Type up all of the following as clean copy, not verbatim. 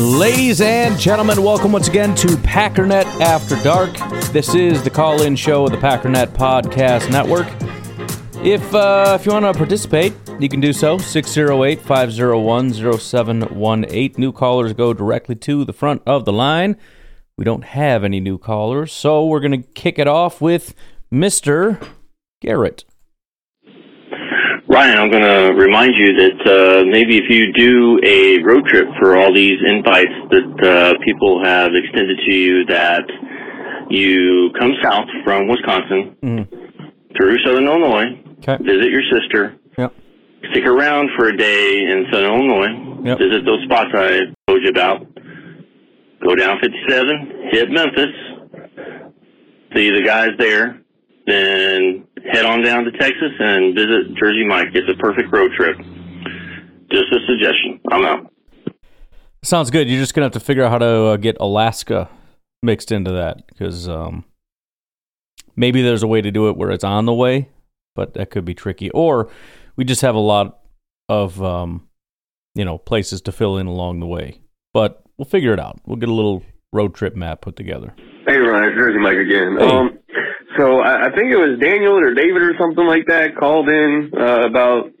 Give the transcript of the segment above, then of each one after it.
Ladies and gentlemen, welcome once again to Packernet After Dark. This is the call-in show of the Packernet Podcast Network. If you want to participate, you can do so, 608-501-0718. New callers go directly to the front of the line. We don't have any new callers, so we're going to kick it off with Mr. Garrett. Ryan, I'm going to remind you that maybe if you do a road trip for all these invites that people have extended to you, that you come south from Wisconsin through Southern Illinois, visit your sister, stick around for a day in Southern Illinois, visit those spots I told you about, go down 57, hit Memphis, see the guys there, then head on down to Texas and visit Jersey Mike. It's a perfect road trip. Just a suggestion. I'm out. Sounds good. You're just going to have to figure out how to get Alaska mixed into that, because maybe there's a way to do it where it's on the way, but that could be tricky. Or we just have a lot of places to fill in along the way. But we'll figure it out. We'll get a little road trip map put together. Hey, Ryan. Jersey Mike again. Hey. So I think it was Daniel or David or something like that called in about,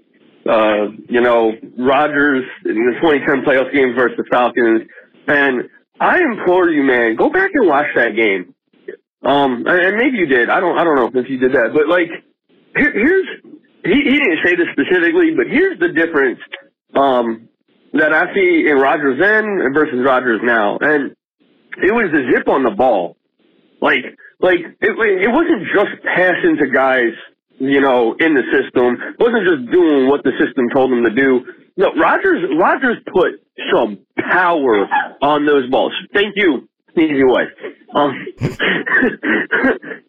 Rodgers in the 2010 playoff game versus the Falcons. And I implore you, man, go back and watch that game. And maybe you did. I don't know if you did that. But, like, he didn't say this specifically, but here's the difference that I see in Rodgers then versus Rodgers now. And it was the zip on the ball. It wasn't just passing to guys, in the system. It wasn't just doing what the system told them to do. No, Rodgers put some power on those balls. Thank you. Easy way.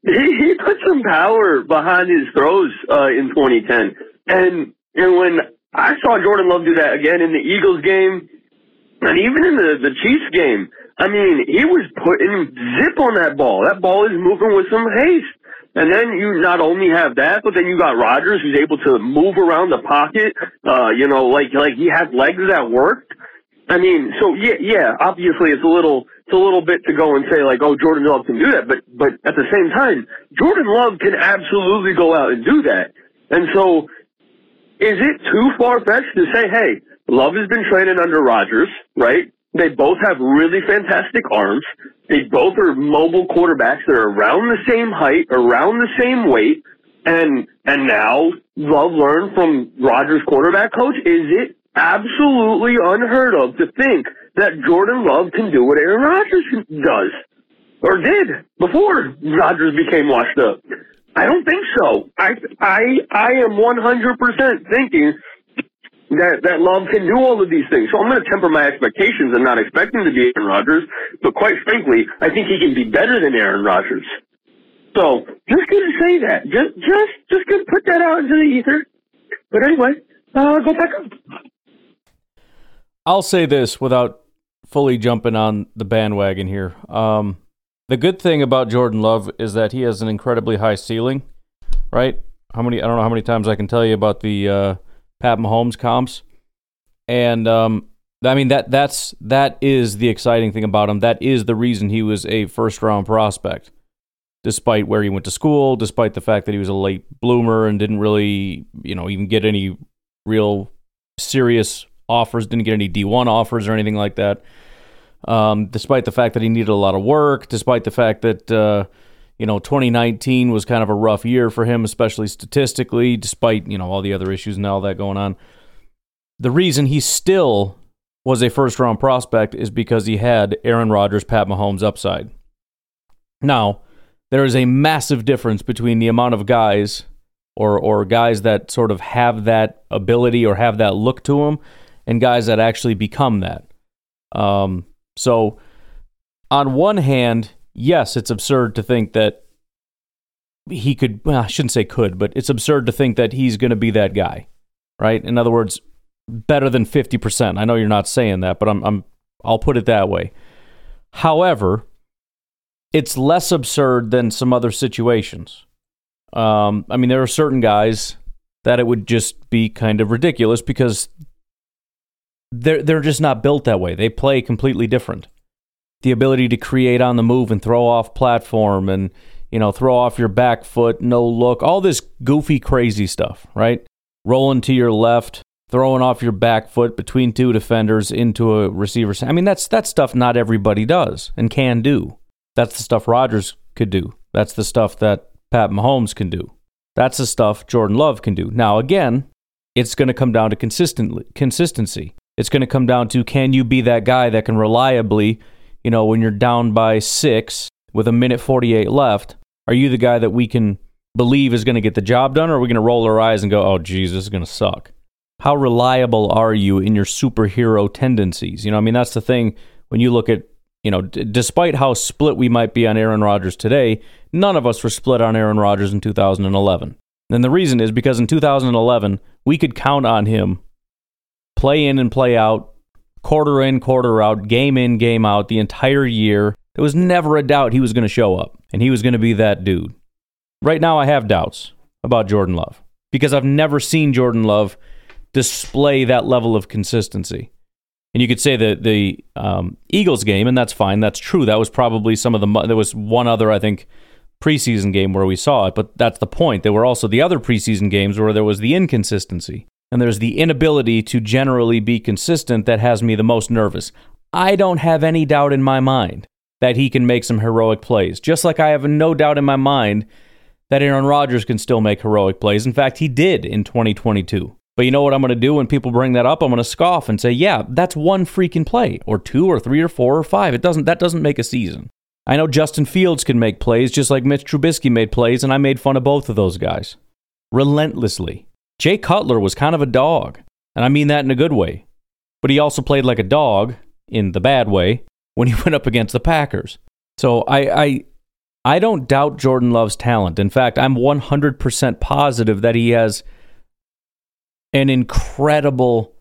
He put some power behind his throws in 2010. And when I saw Jordan Love do that again in the Eagles game, and even in the Chiefs game, I mean, he was putting zip on that ball. That ball is moving with some haste. And then you not only have that, but then you got Rodgers, who's able to move around the pocket. Like he has legs that work. I mean, so yeah. Obviously, it's a little bit to go and say like, oh, Jordan Love can do that, but at the same time, Jordan Love can absolutely go out and do that. And so, is it too far-fetched to say, hey, Love has been training under Rodgers, right? They both have really fantastic arms. They both are mobile quarterbacks. They're around the same height, around the same weight. And now Love learned from Rodgers' quarterback coach. Is it absolutely unheard of to think that Jordan Love can do what Aaron Rodgers does or did before Rodgers became washed up? I don't think so. I am 100% thinking that Love can do all of these things. So I'm going to temper my expectations and not expect him to be Aaron Rodgers. But quite frankly, I think he can be better than Aaron Rodgers. So just going to say that. Just going to put that out into the ether. But anyway, go back up. I'll say this without fully jumping on the bandwagon here. The good thing about Jordan Love is that he has an incredibly high ceiling, right? I don't know how many times I can tell you about the Pat Mahomes comps, and I mean that is the exciting thing about him. That is the reason he was a first-round prospect, despite where he went to school, despite the fact that he was a late bloomer and didn't really, even get any real serious offers, didn't get any D1 offers or anything like that. Despite the fact that he needed a lot of work, despite the fact that 2019 was kind of a rough year for him, especially statistically, despite, all the other issues and all that going on. The reason he still was a first-round prospect is because he had Aaron Rodgers, Pat Mahomes upside. Now, there is a massive difference between the amount of guys or guys that sort of have that ability or have that look to them and guys that actually become that. So on one hand, yes, it's absurd to think that he could, well, I shouldn't say could, but it's absurd to think that he's going to be that guy, right? In other words, better than 50%. I know you're not saying that, but I'll put it that way. However, it's less absurd than some other situations. I mean, there are certain guys that it would just be kind of ridiculous because they're just not built that way. They play completely different. The ability to create on the move and throw off platform and, you know, throw off your back foot, no look, all this goofy, crazy stuff, right? Rolling to your left, throwing off your back foot between two defenders into a receiver. I mean, that's stuff not everybody does and can do. That's the stuff Rodgers could do. That's the stuff that Pat Mahomes can do. That's the stuff Jordan Love can do. Now, again, it's going to come down to consistency. It's going to come down to, can you be that guy that can reliably, you know, when you're down by 6 with 1:48 left, are you the guy that we can believe is going to get the job done, or are we going to roll our eyes and go, oh, geez, this is going to suck? How reliable are you in your superhero tendencies? You know, I mean, that's the thing when you look at, you know, despite how split we might be on Aaron Rodgers today, none of us were split on Aaron Rodgers in 2011. And the reason is because in 2011, we could count on him play in and play out, quarter in, quarter out, game in, game out, the entire year. There was never a doubt he was going to show up, and he was going to be that dude. Right now, I have doubts about Jordan Love because I've never seen Jordan Love display that level of consistency. And you could say that the Eagles game, and that's fine, that's true. That was probably some of the... There was one other, I think, preseason game where we saw it, but that's the point. There were also the other preseason games where there was the inconsistency, and there's the inability to generally be consistent that has me the most nervous. I don't have any doubt in my mind that he can make some heroic plays, just like I have no doubt in my mind that Aaron Rodgers can still make heroic plays. In fact, he did in 2022. But you know what I'm going to do when people bring that up? I'm going to scoff and say, yeah, that's one freaking play, or 2, or 3, or 4, or 5. That doesn't make a season. I know Justin Fields can make plays just like Mitch Trubisky made plays, and I made fun of both of those guys. Relentlessly. Jay Cutler was kind of a dog, and I mean that in a good way. But he also played like a dog, in the bad way, when he went up against the Packers. So I don't doubt Jordan Love's talent. In fact, I'm 100% positive that he has an incredible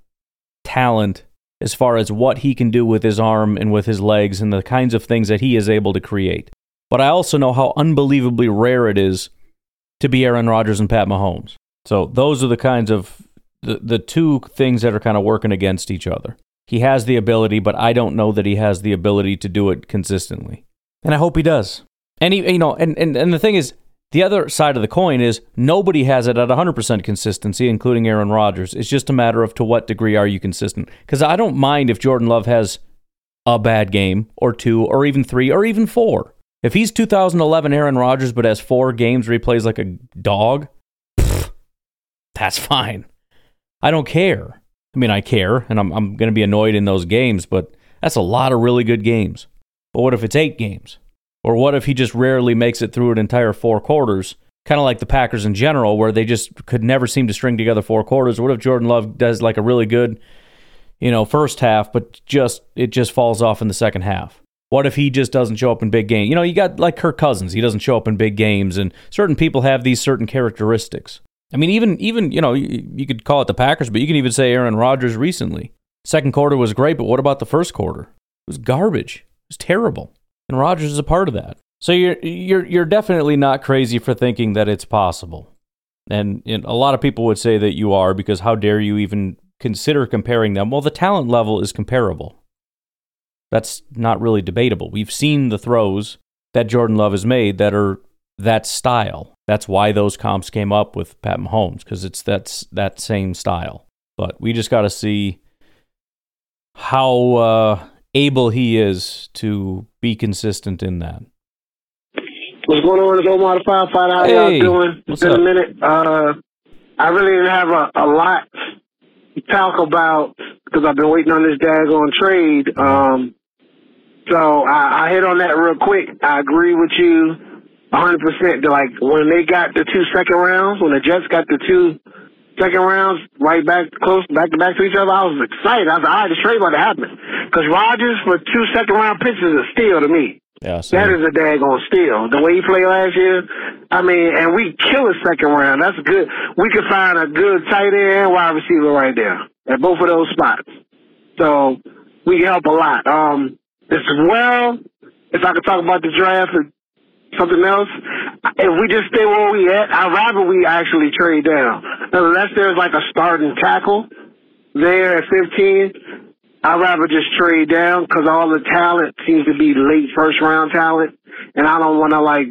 talent as far as what he can do with his arm and with his legs and the kinds of things that he is able to create. But I also know how unbelievably rare it is to be Aaron Rodgers and Pat Mahomes. So those are the kinds of the two things that are kind of working against each other. He has the ability, but I don't know that he has the ability to do it consistently. And I hope he does. And he, you know, and the thing is, the other side of the coin is nobody has it at 100% consistency, including Aaron Rodgers. It's just a matter of to what degree are you consistent. Because I don't mind if Jordan Love has a bad game, or 2, or even 3, or even 4. If he's 2011 Aaron Rodgers but has 4 games where he plays like a dog, pff, that's fine. I don't care. I mean, I care, and I'm going to be annoyed in those games, but that's a lot of really good games. But what if it's 8 games? Or what if he just rarely makes it through an entire 4 quarters, kind of like the Packers in general, where they just could never seem to string together 4 quarters? What if Jordan Love does like a really good, you know, first half, but it just falls off in the second half? What if he just doesn't show up in big games? You know, you got like Kirk Cousins. He doesn't show up in big games, and certain people have these certain characteristics. I mean, even you know, you could call it the Packers, but you can even say Aaron Rodgers recently. Second quarter was great, but what about the first quarter? It was garbage. It was terrible. And Rodgers is a part of that. So you're definitely not crazy for thinking that it's possible. And a lot of people would say that you are, because how dare you even consider comparing them? Well, the talent level is comparable. That's not really debatable. We've seen the throws that Jordan Love has made that are that style. That's why those comps came up with Pat Mahomes, because it's that same style. But we just got to see how... able he is to be consistent in that. What's going on? It's Omar the Firefighter. How y'all doing? It's been a minute. I really didn't have a lot to talk about because I've been waiting on this daggone trade. So I hit on that real quick. I agree with you 100%. Like, when they got the 2 second rounds, when the Jets got the 2 second rounds, right back, close, back-to-back to each other, I was excited. I was like, all right, this trade about to happen. Because Rodgers for 2 second-round picks is a steal to me. Yeah, that is a daggone steal. The way he played last year, I mean, and we kill a second round. That's good. We could find a good tight end and wide receiver right there at both of those spots. So we can help a lot. As well, if I could talk about the draft or something else, if we just stay where we at, I'd rather we actually trade down. Unless there's like a starting tackle there at 15, I'd rather just trade down because all the talent seems to be late first-round talent, and I don't want to, like,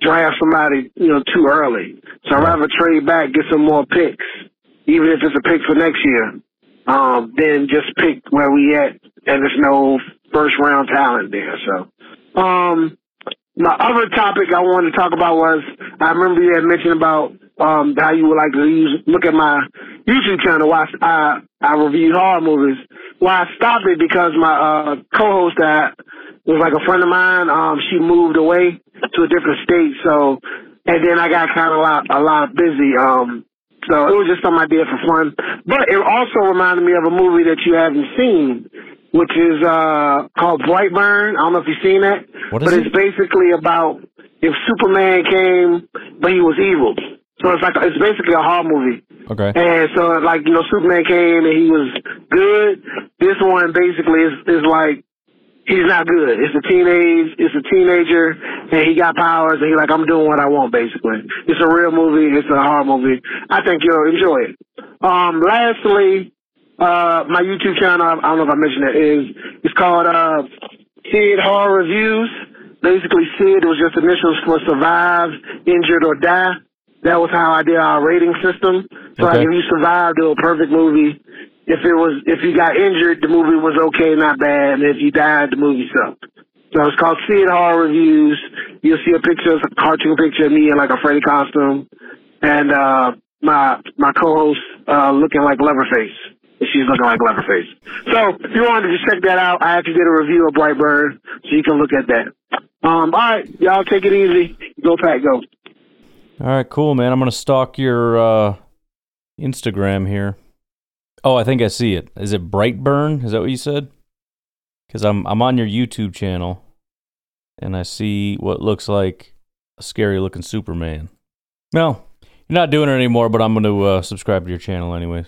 draft somebody, you know, too early. So I'd rather trade back, get some more picks, even if it's a pick for next year, then just pick where we at, and there's no first-round talent there. So my other topic I wanted to talk about was I remember you had mentioned about how you would like to look at my YouTube channel why I review horror movies. Why I stopped it because my co-host that was like a friend of mine, she moved away to a different state, so and then I got kind of a lot busy. So it was just something I did for fun. But it also reminded me of a movie that you haven't seen, which is called Brightburn. I don't know if you've seen that. But it's basically about if Superman came, but he was evil. So it's basically a horror movie. Okay. And so Superman came and he was good. This one basically is like he's not good. It's a teenager and he got powers and he's like, I'm doing what I want basically. It's a real movie, it's a horror movie. I think you'll enjoy it. Lastly, my YouTube channel, I don't know if I mentioned it, it's called Sid Horror Reviews. Basically Sid was just initials for survive, injured or die. That was how I did our rating system. So like if you survived, it was a perfect movie. If you got injured, the movie was okay, not bad. And if you died, the movie sucked. So it's called Sid Horror Reviews. You'll see a cartoon picture of me in like a Freddy costume, and my co-host looking like Leatherface. She's looking like Leatherface. So if you wanted to check that out, I actually did a review of Brightburn, so you can look at that. All right, y'all take it easy. Go Pack, go. All right, cool, man. I'm going to stalk your Instagram here. Oh, I think I see it. Is it Brightburn? Is that what you said? Because I'm on your YouTube channel, and I see what looks like a scary-looking Superman. No, you're not doing it anymore, but I'm going to subscribe to your channel anyways.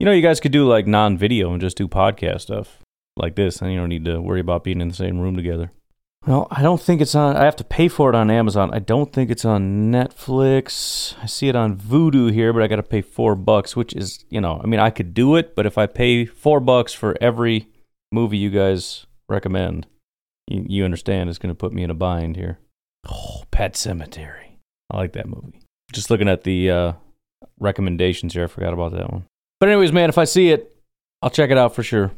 You know, you guys could do, like, non-video and just do podcast stuff like this, and you don't need to worry about being in the same room together. Well, I don't think it's on... I have to pay for it on Amazon. I don't think it's on Netflix. I see it on Vudu here, but I got to pay $4, which is, you know... I mean, I could do it, but if I pay $4 for every movie you guys recommend, you understand it's going to put me in a bind here. Oh, Pet Sematary. I like that movie. Just looking at the recommendations here, I forgot about that one. But anyways, man, if I see it, I'll check it out for sure.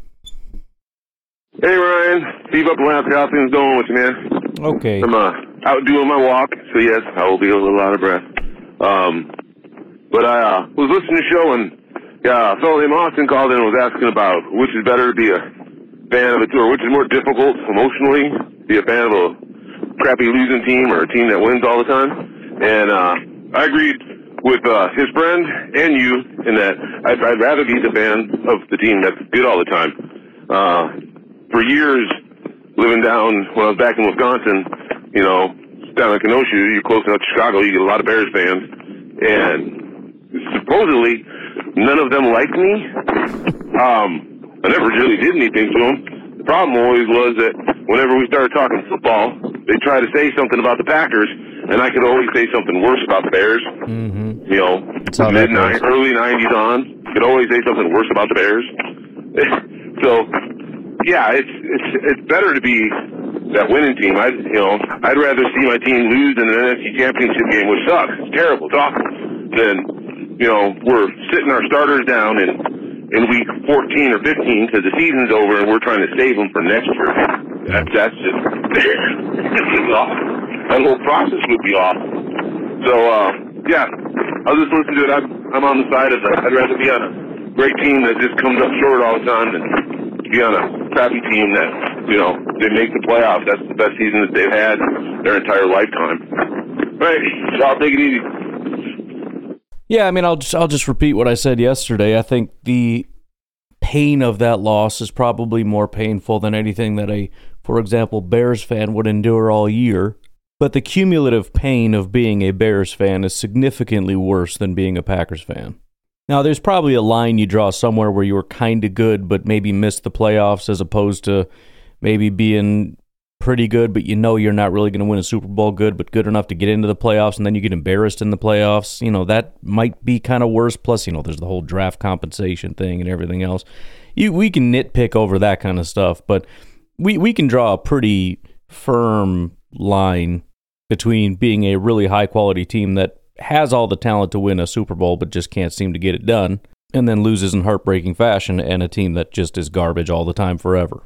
Hey, Ryan. Steve up around here. How's things going with you, man? Okay. I'm out doing my walk, so yes, I will be a little out of breath. But I was listening to the show, and a fellow named Austin called in and was asking about which is better to be a fan of a team, or which is more difficult emotionally, be a fan of a crappy losing team or a team that wins all the time. And I agreed with his friend and you in that I'd rather be the fan of the team that's good all the time. For years, living down when I was back in Wisconsin, you know, down in Kenosha, you're close enough to Chicago, you get a lot of Bears fans, and supposedly none of them liked me. I never really did anything to them. The problem always was that whenever we started talking football, they tried to say something about the Packers, and I could always say something worse about the Bears. Mm-hmm. You know, early 90s on, could always say something worse about the Bears. So. Yeah, it's better to be that winning team. I'd rather see my team lose in an NFC Championship game, which sucks. It's terrible. It's awful. Than, you know, we're sitting our starters down in week 14 or 15 because the season's over and we're trying to save them for next year. That's just awful. That whole process would be awful. So yeah, I'll just listen to it. I'm on the side of that. I'd rather be on a great team that just comes up short all the time than be on a crappy team that, you know, they make the playoffs. That's the best season that they've had their entire lifetime. All right, y'all take it easy. Yeah, I mean, I'll just repeat what I said yesterday. I think the pain of that loss is probably more painful than anything that a, for example, Bears fan would endure all year. But the cumulative pain of being a Bears fan is significantly worse than being a Packers fan. Now, there's probably a line you draw somewhere where you were kind of good but maybe missed the playoffs as opposed to maybe being pretty good, but you know you're not really going to win a Super Bowl good, but good enough to get into the playoffs, and then you get embarrassed in the playoffs. You know, that might be kind of worse. Plus, you know, there's the whole draft compensation thing and everything else. We can nitpick over that kind of stuff, but we can draw a pretty firm line between being a really high-quality team that has all the talent to win a Super Bowl but just can't seem to get it done, and then loses in heartbreaking fashion, and a team that just is garbage all the time forever.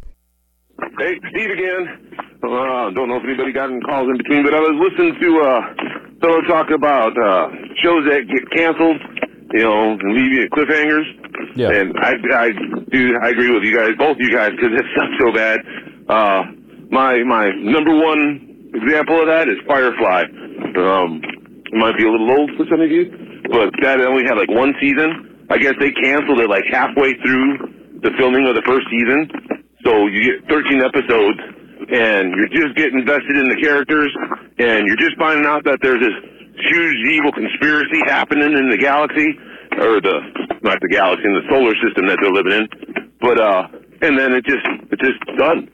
Hey, Steve again. Don't know if anybody got any calls in between, but I was listening to fellow talk about shows that get canceled, you know, and leave you at cliffhangers. Yeah. And I agree with you guys, both you guys, because it sucks so bad. My number one example of that is Firefly. It might be a little old for some of you, but that only had like one season. I guess they canceled it like halfway through the filming of the first season. So you get 13 episodes, and you're just getting invested in the characters, and you're just finding out that there's this huge evil conspiracy happening in the galaxy, or in the solar system that they're living in. But and then it's just done.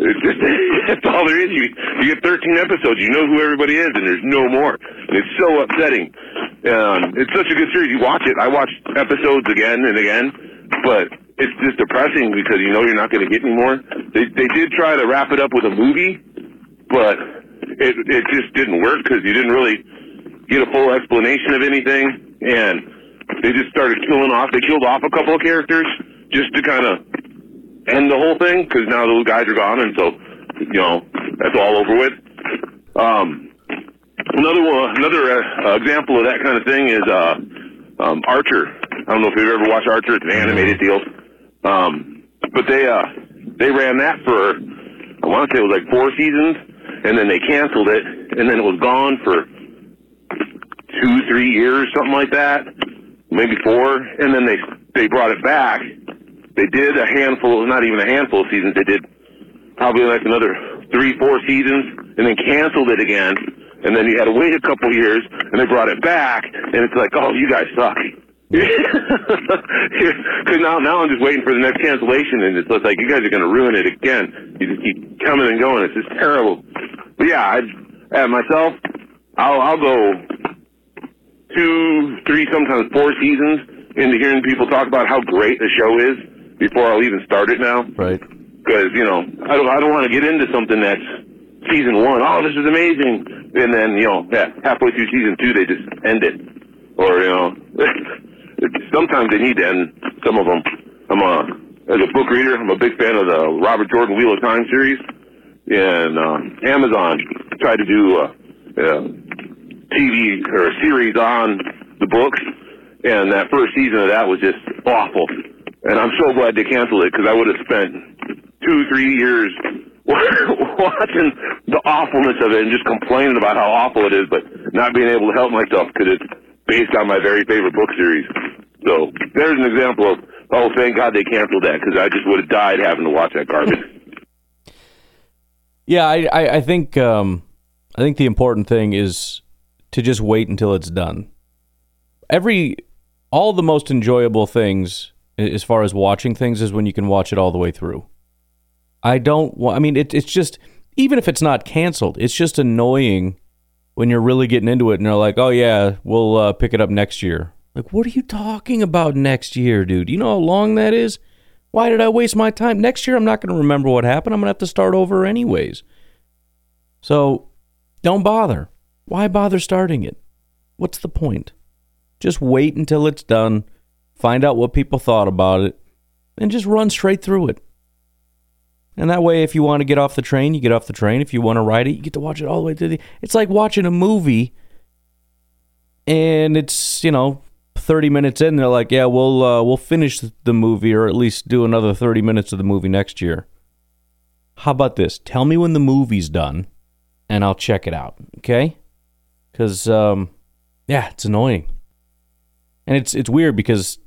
That's all there is. You get 13 episodes. You know who everybody is, and there's no more. It's so upsetting. It's such a good series. You watch it. I watch episodes again and again, but it's just depressing because you know you're not going to get any more. They did try to wrap it up with a movie, but it just didn't work because you didn't really get a full explanation of anything, and they just started killing off. They killed off a couple of characters just to kind of end the whole thing because now those guys are gone, and so, you know, that's all over with. Another example of that kind of thing is Archer. I don't know if you've ever watched Archer. It's an animated deal. But they ran that for, I want to say it was like 4 seasons, and then they canceled it, and then it was gone for 2-3 years, something like that, maybe 4, and then they brought it back. They did not even a handful of seasons. They did probably like another 3-4 seasons, and then canceled it again, and then you had to wait a couple years, and they brought it back, and it's like, oh, you guys suck. Because now I'm just waiting for the next cancellation, and it's like you guys are going to ruin it again. You just keep coming and going. It's just terrible. But yeah, I'll go 2-3 sometimes 4 seasons into hearing people talk about how great the show is before I'll even start it now. Right? Because you know I don't want to get into something that's season 1. Oh, this is amazing, and then you know halfway through season 2 they just end it, or you know. Sometimes they need to end some of them. As a book reader, I'm a big fan of the Robert Jordan Wheel of Time series. And Amazon tried to do a TV or a series on the books. And that first season of that was just awful. And I'm so glad they canceled it because I would have spent 2-3 years watching the awfulness of it and just complaining about how awful it is, but not being able to help myself because it's based on my very favorite book series. So there's an example of, oh, thank God they canceled that, because I just would have died having to watch that garbage. Yeah, I think the important thing is to just wait until it's done. All the most enjoyable things, as far as watching things, is when you can watch it all the way through. It's just, even if it's not canceled, it's just annoying when you're really getting into it and they're like, oh, yeah, we'll pick it up next year. Like, what are you talking about next year, dude? You know how long that is? Why did I waste my time? Next year, I'm not going to remember what happened. I'm going to have to start over anyways. So don't bother. Why bother starting it? What's the point? Just wait until it's done, find out what people thought about it, and just run straight through it. And that way, if you want to get off the train, you get off the train. If you want to ride it, you get to watch it all the way through. It's like watching a movie, and it's, you know, 30 minutes in, they're like, yeah, we'll finish the movie, or at least do another 30 minutes of the movie next year. How about this? Tell me when the movie's done, and I'll check it out, okay? Because, it's annoying. And it's weird because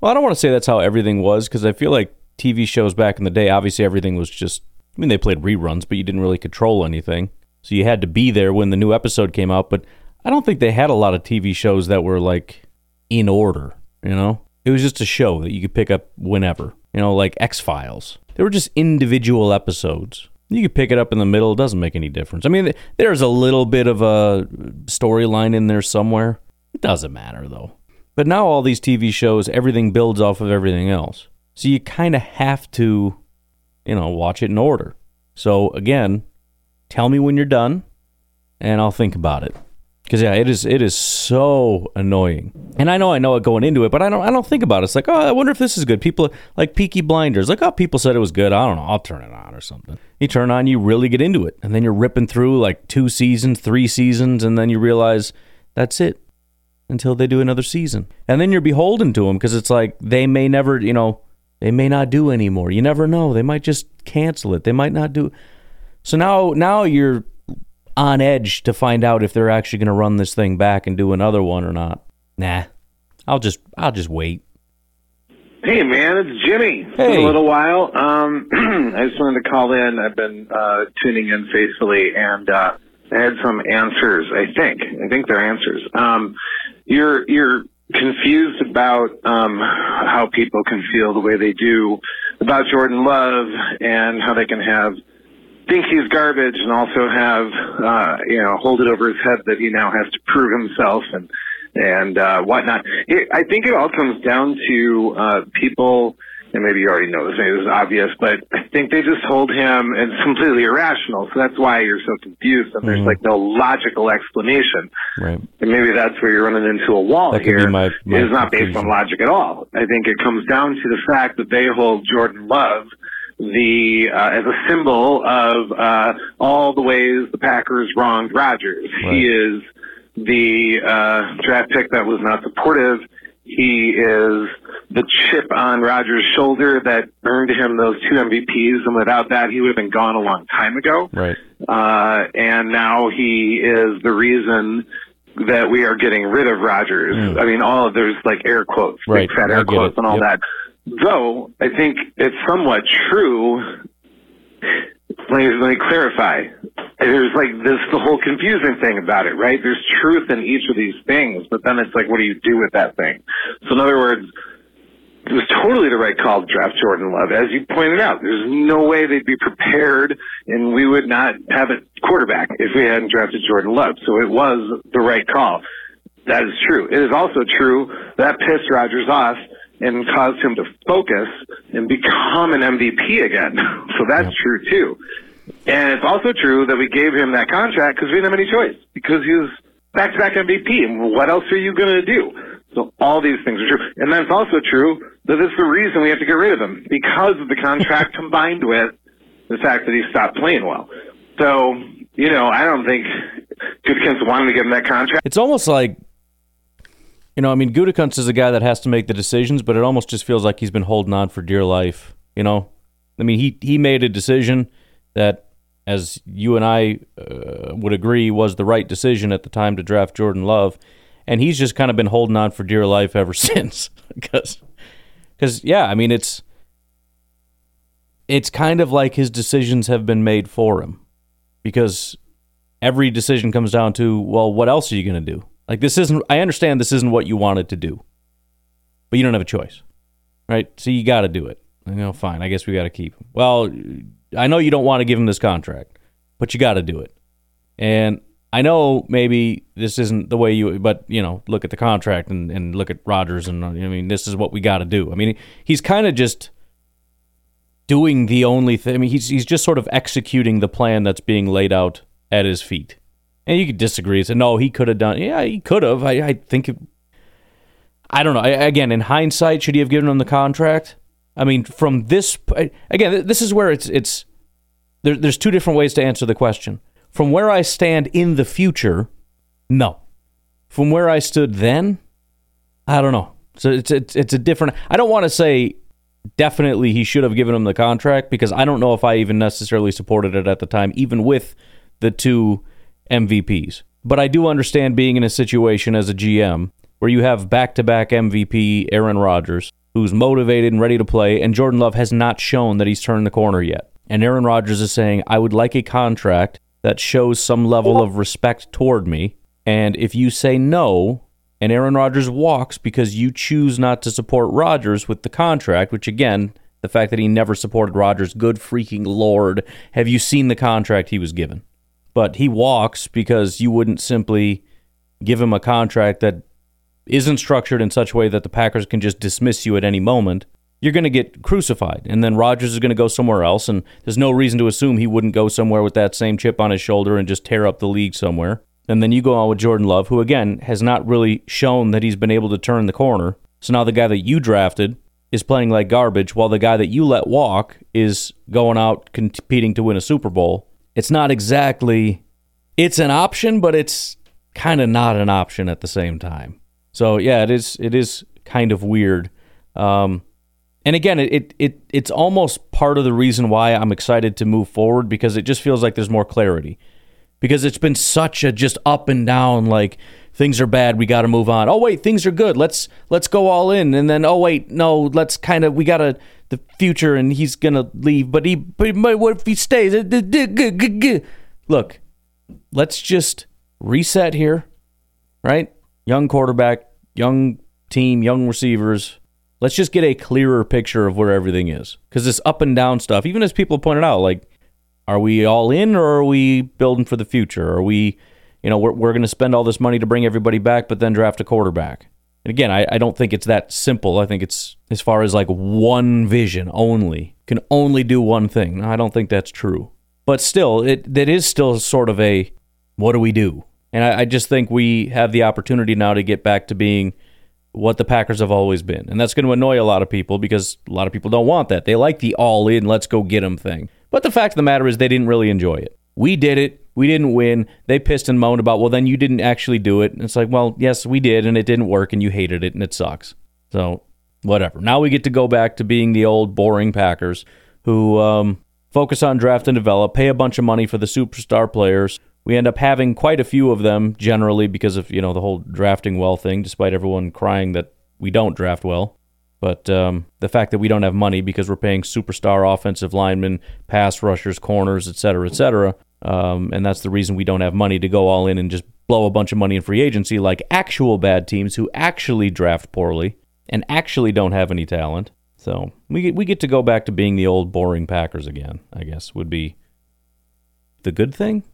Well, I don't want to say that's how everything was, because I feel like TV shows back in the day, obviously everything was just, I mean, they played reruns, but you didn't really control anything. So you had to be there when the new episode came out, but I don't think they had a lot of TV shows that were, like, in order, you know? It was just a show that you could pick up whenever, you know, like X-Files. They were just individual episodes. You could pick it up in the middle. It doesn't make any difference. I mean, there's a little bit of a storyline in there somewhere. It doesn't matter, though. But now all these TV shows, everything builds off of everything else. So you kind of have to, you know, watch it in order. So, again, tell me when you're done, and I'll think about it. Because, yeah, it is so annoying. And I know it going into it, but I don't think about it. It's like, oh, I wonder if this is good. People, like Peaky Blinders. Like, oh, people said it was good. I don't know. I'll turn it on or something. You turn on, you really get into it. And then you're ripping through, like, 2 seasons, 3 seasons, and then you realize that's it until they do another season. And then you're beholden to them because it's like they may never, you know, they may not do anymore. You never know. They might just cancel it. They might not do. So now you're on edge to find out if they're actually going to run this thing back and do another one or not. Nah, I'll just wait. Hey man, it's Jimmy. Hey. It's been a little while. I just wanted to call in. I've been tuning in faithfully, and I had some answers. I think they're answers. You're confused about how people can feel the way they do about Jordan Love and how they can think he's garbage and also have, hold it over his head that he now has to prove himself and whatnot. I think it all comes down to people, and maybe you already know this, maybe this is obvious, but I think they just hold him, and it's completely irrational, so that's why you're so confused, and there's, like, no logical explanation. Right. And maybe that's where you're running into a wall that here. My it's not based on logic at all. I think it comes down to the fact that they hold Jordan Love as a symbol of all the ways the Packers wronged Rodgers. Right. He is the draft pick that was not supportive. He is the chip on Rodgers' shoulder that earned him those 2 MVPs, and without that, he would have been gone a long time ago. Right. And now he is the reason that we are getting rid of Rodgers. Mm. I mean, there's like air quotes, right, big fat air quotes, and all that. Though, I think it's somewhat true. Let me clarify. There's like this, the whole confusing thing about it, right? There's truth in each of these things, but then it's like, what do you do with that thing? So in other words, it was totally the right call to draft Jordan Love. As you pointed out, there's no way they'd be prepared, and we would not have a quarterback if we hadn't drafted Jordan Love. So it was the right call. That is true. It is also true that pissed Rodgers off and caused him to focus and become an MVP again. So that's true, too. And it's also true that we gave him that contract because we didn't have any choice, because he was back-to-back MVP, and what else are you going to do? So all these things are true. And that's also true that this is the reason we have to get rid of him, because of the contract combined with the fact that he stopped playing well. So, you know, I don't think Gutekunst wanted to give him that contract. It's almost like, you know, I mean, Gutekunst is a guy that has to make the decisions, but it almost just feels like he's been holding on for dear life, you know? I mean, he made a decision that, as you and I would agree, was the right decision at the time to draft Jordan Love, and he's just kind of been holding on for dear life ever since. Because, yeah, I mean, it's kind of like his decisions have been made for him, because every decision comes down to, well, what else are you going to do? Like, I understand this isn't what you wanted to do, but you don't have a choice, right? So you got to do it. You know, fine, I guess we got to keep him. Well, I know you don't want to give him this contract, but you got to do it. And I know maybe this isn't the way but, you know, look at the contract and look at Rodgers, and, I mean, this is what we got to do. I mean, he's kind of just doing the only thing. I mean, he's just sort of executing the plan that's being laid out at his feet. And you could disagree. So, no, he could have done. Yeah, he could have. I think. I don't know. Again, in hindsight, should he have given him the contract? I mean, from this. Again, this is where it's. There's two different ways to answer the question. From where I stand in the future, no. From where I stood then, I don't know. So it's a different. I don't want to say definitely he should have given him the contract, because I don't know if I even necessarily supported it at the time, even with the 2 MVPs. But I do understand being in a situation as a GM where you have back-to-back MVP Aaron Rodgers, who's motivated and ready to play, and Jordan Love has not shown that he's turned the corner yet. And Aaron Rodgers is saying, I would like a contract that shows some level of respect toward me, and if you say no, and Aaron Rodgers walks because you choose not to support Rodgers with the contract, which again, the fact that he never supported Rodgers, good freaking Lord, have you seen the contract he was given? But he walks because you wouldn't simply give him a contract that isn't structured in such a way that the Packers can just dismiss you at any moment. You're going to get crucified, and then Rodgers is going to go somewhere else, and there's no reason to assume he wouldn't go somewhere with that same chip on his shoulder and just tear up the league somewhere. And then you go on with Jordan Love, who, again, has not really shown that he's been able to turn the corner. So now the guy that you drafted is playing like garbage, while the guy that you let walk is going out competing to win a Super Bowl. It's not exactly... It's an option, but it's kind of not an option at the same time. So, yeah, it is kind of weird. And again, it's almost part of the reason why I'm excited to move forward, because it just feels like there's more clarity. Because it's been such a just up and down, like, things are bad, we got to move on. Oh, wait, things are good, let's go all in. And then, oh, wait, no, let's kind of, we got to, the future, and he's going to leave. But what if he stays? Look, let's just reset here, right? Young quarterback, young team, young receivers. Let's just get a clearer picture of where everything is. Because this up and down stuff, even as people pointed out, like, are we all in, or are we building for the future? Are we, we're going to spend all this money to bring everybody back, but then draft a quarterback? And again, I don't think it's that simple. I think it's as far as like one vision only, can only do one thing. No, I don't think that's true. But still, that is still sort of a, what do we do? And I just think we have the opportunity now to get back to being what the Packers have always been. And that's going to annoy a lot of people, because a lot of people don't want that. They like the all-in, let's go get them thing. But the fact of the matter is they didn't really enjoy it. We did it. We didn't win. They pissed and moaned about, well, then you didn't actually do it. And it's like, well, yes, we did, and it didn't work, and you hated it, and it sucks. So, whatever. Now we get to go back to being the old, boring Packers who focus on draft and develop, pay a bunch of money for the superstar players. We end up having quite a few of them, generally, because of, the whole drafting well thing, despite everyone crying that we don't draft well. But the fact that we don't have money because we're paying superstar offensive linemen, pass rushers, corners, et cetera, and that's the reason we don't have money to go all in and just blow a bunch of money in free agency like actual bad teams who actually draft poorly and actually don't have any talent. So we get to go back to being the old boring Packers again, I guess, would be the good thing.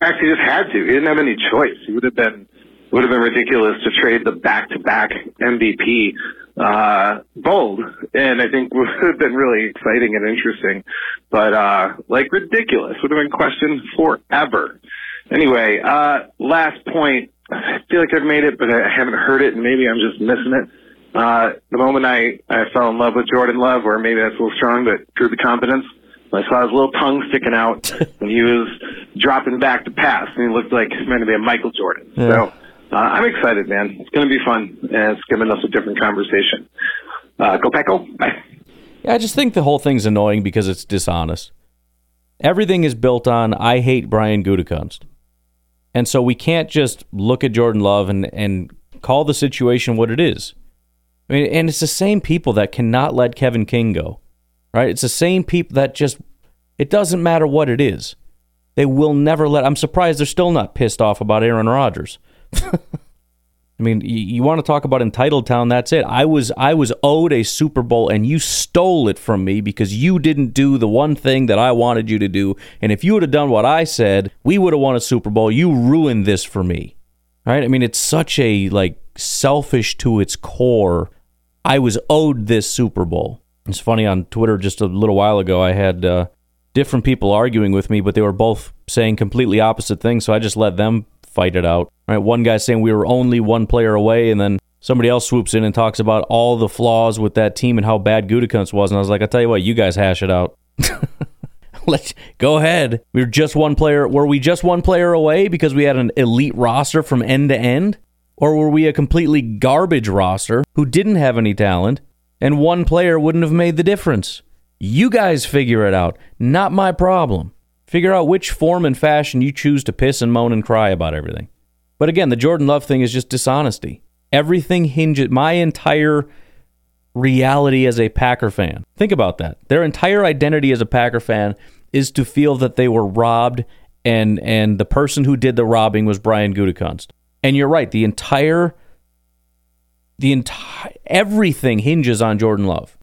Actually, just had to. He didn't have any choice. He would have been ridiculous to trade the back-to-back MVP bold, and I think would have been really exciting and interesting, but ridiculous would have been questioned forever. Anyway, last point. I feel like I've made it, but I haven't heard it, and maybe I'm just missing it. The moment I fell in love with Jordan Love, or maybe that's a little strong, but grew the confidence. I saw his little tongue sticking out when he was dropping back to pass, and he looked like he meant to be a Michael Jordan. Yeah. So I'm excited, man. It's going to be fun, and it's giving us a different conversation. Go Packo. Bye. Yeah, I just think the whole thing's annoying because it's dishonest. Everything is built on, I hate Brian Gutekunst. And so we can't just look at Jordan Love and call the situation what it is. I mean, and it's the same people that cannot let Kevin King go. Right? It's the same people that just, it doesn't matter what it is. They will never let, I'm surprised they're still not pissed off about Aaron Rodgers. I mean, you want to talk about entitled town, that's it. I was owed a Super Bowl, and you stole it from me because you didn't do the one thing that I wanted you to do. And if you would have done what I said, we would have won a Super Bowl. You ruined this for me. Right? I mean, it's such a, selfish to its core. I was owed this Super Bowl. It's funny, on Twitter just a little while ago, I had different people arguing with me, but they were both saying completely opposite things, so I just let them fight it out. Right? One guy saying we were only one player away, and then somebody else swoops in and talks about all the flaws with that team and how bad Gutekunst was, and I was like, I'll tell you what, you guys hash it out. Let's go ahead. We were just one player. Were we just one player away because we had an elite roster from end to end? Or were we a completely garbage roster who didn't have any talent? And one player wouldn't have made the difference. You guys figure it out. Not my problem. Figure out which form and fashion you choose to piss and moan and cry about everything. But again, the Jordan Love thing is just dishonesty. Everything hinges... My entire reality as a Packer fan. Think about that. Their entire identity as a Packer fan is to feel that they were robbed, and the person who did the robbing was Brian Gutekunst. And you're right, the entire everything hinges on Jordan Love.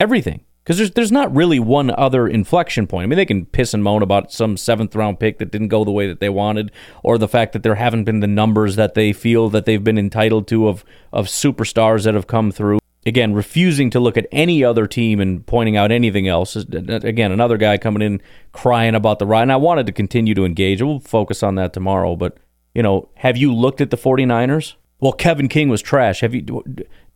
Everything. Because there's not really one other inflection point. I mean, they can piss and moan about some seventh-round pick that didn't go the way that they wanted, or the fact that there haven't been the numbers that they feel that they've been entitled to of superstars that have come through. Again, refusing to look at any other team and pointing out anything else. Again, another guy coming in crying about the ride. And I wanted to continue to engage. We'll focus on that tomorrow. But, you know, have you looked at the 49ers? Well, Kevin King was trash. Have you...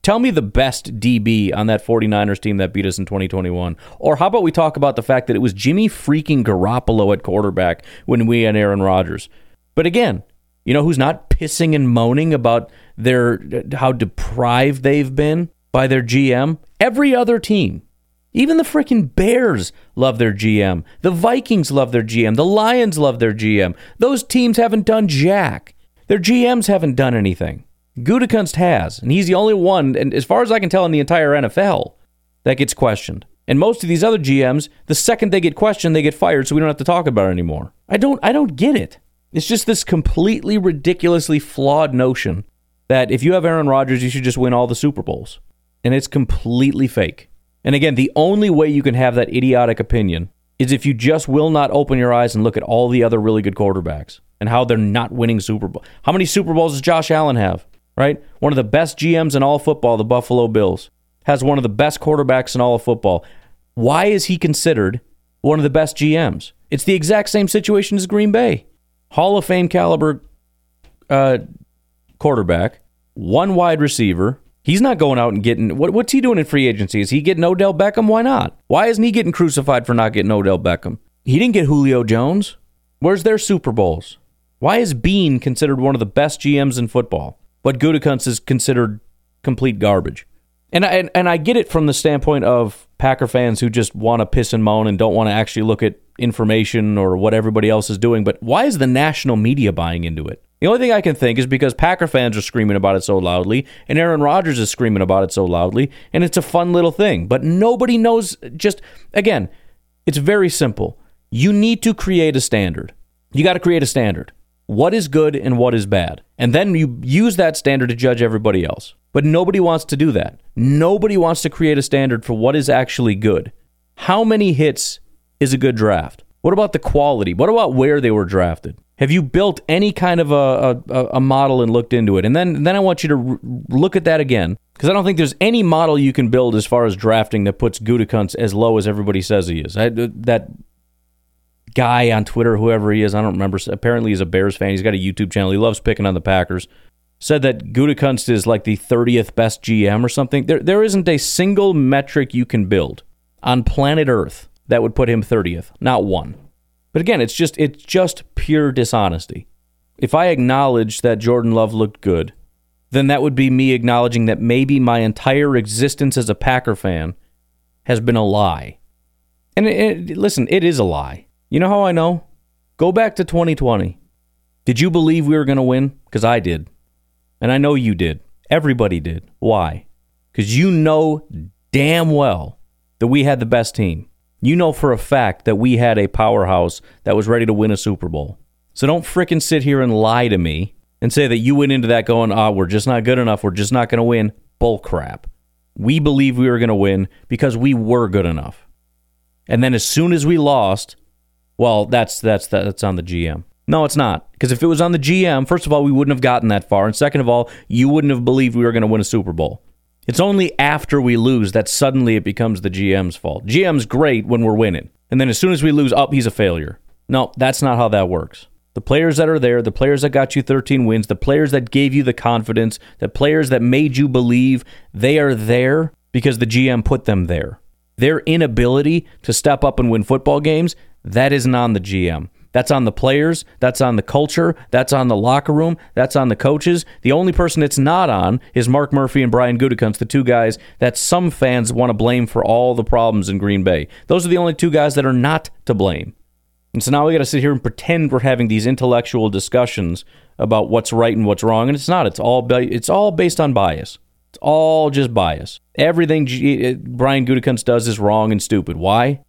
Tell me the best DB on that 49ers team that beat us in 2021. Or how about we talk about the fact that it was Jimmy freaking Garoppolo at quarterback when we had Aaron Rodgers. But again, you know who's not pissing and moaning about how deprived they've been by their GM? Every other team. Even the freaking Bears love their GM. The Vikings love their GM. The Lions love their GM. Those teams haven't done jack. Their GMs haven't done anything. Gutekunst has, and he's the only one, and as far as I can tell in the entire NFL, that gets questioned. And most of these other GMs, the second they get questioned, they get fired, so we don't have to talk about it anymore. I don't get it. It's just this completely ridiculously flawed notion that if you have Aaron Rodgers, you should just win all the Super Bowls. And it's completely fake. And again, the only way you can have that idiotic opinion is if you just will not open your eyes and look at all the other really good quarterbacks and how they're not winning Super Bowl. How many Super Bowls does Josh Allen have? Right? One of the best GMs in all of football, the Buffalo Bills, has one of the best quarterbacks in all of football. Why is he considered one of the best GMs? It's the exact same situation as Green Bay. Hall of Fame caliber quarterback, one wide receiver. He's not going out and getting... What's he doing in free agency? Is he getting Odell Beckham? Why not? Why isn't he getting crucified for not getting Odell Beckham? He didn't get Julio Jones. Where's their Super Bowls? Why is Bean considered one of the best GMs in football? But Gutekunst is considered complete garbage. And I get it from the standpoint of Packer fans who just want to piss and moan and don't want to actually look at information or what everybody else is doing, but why is the national media buying into it? The only thing I can think is because Packer fans are screaming about it so loudly, and Aaron Rodgers is screaming about it so loudly, and it's a fun little thing. But nobody knows. Just, again, it's very simple. You need to create a standard. You got to create a standard. What is good and what is bad? And then you use that standard to judge everybody else. But nobody wants to do that. Nobody wants to create a standard for what is actually good. How many hits is a good draft? What about the quality? What about where they were drafted? Have you built any kind of a model and looked into it? And then I want you to look at that again, because I don't think there's any model you can build as far as drafting that puts Gutekunst as low as everybody says he is. That guy on Twitter, whoever he is, I don't remember. Apparently he's a Bears fan. He's got a YouTube channel. He loves picking on the Packers. Said that Gutekunst is like the 30th best GM or something. There isn't a single metric you can build on planet Earth that would put him 30th. Not one. But again, it's just pure dishonesty. If I acknowledge that Jordan Love looked good, then that would be me acknowledging that maybe my entire existence as a Packer fan has been a lie. And listen, it is a lie. You know how I know? Go back to 2020. Did you believe we were going to win? Because I did. And I know you did. Everybody did. Why? Because you know damn well that we had the best team. You know for a fact that we had a powerhouse that was ready to win a Super Bowl. So don't frickin' sit here and lie to me and say that you went into that going, we're just not good enough. We're just not going to win. Bullcrap. We believed we were going to win because we were good enough. And then as soon as we lost... Well, that's on the GM. No, it's not. Because if it was on the GM, first of all, we wouldn't have gotten that far. And second of all, you wouldn't have believed we were going to win a Super Bowl. It's only after we lose that suddenly it becomes the GM's fault. GM's great when we're winning. And then as soon as we lose, he's a failure. No, that's not how that works. The players that are there, the players that got you 13 wins, the players that gave you the confidence, the players that made you believe, they are there because the GM put them there. Their inability to step up and win football games, that isn't on the GM. That's on the players. That's on the culture. That's on the locker room. That's on the coaches. The only person it's not on is Mark Murphy and Brian Gutekunst, the two guys that some fans want to blame for all the problems in Green Bay. Those are the only two guys that are not to blame. And so now we got to sit here and pretend we're having these intellectual discussions about what's right and what's wrong, and it's not. It's all based on bias. It's all just bias. Everything Brian Gutekunst does is wrong and stupid. Why?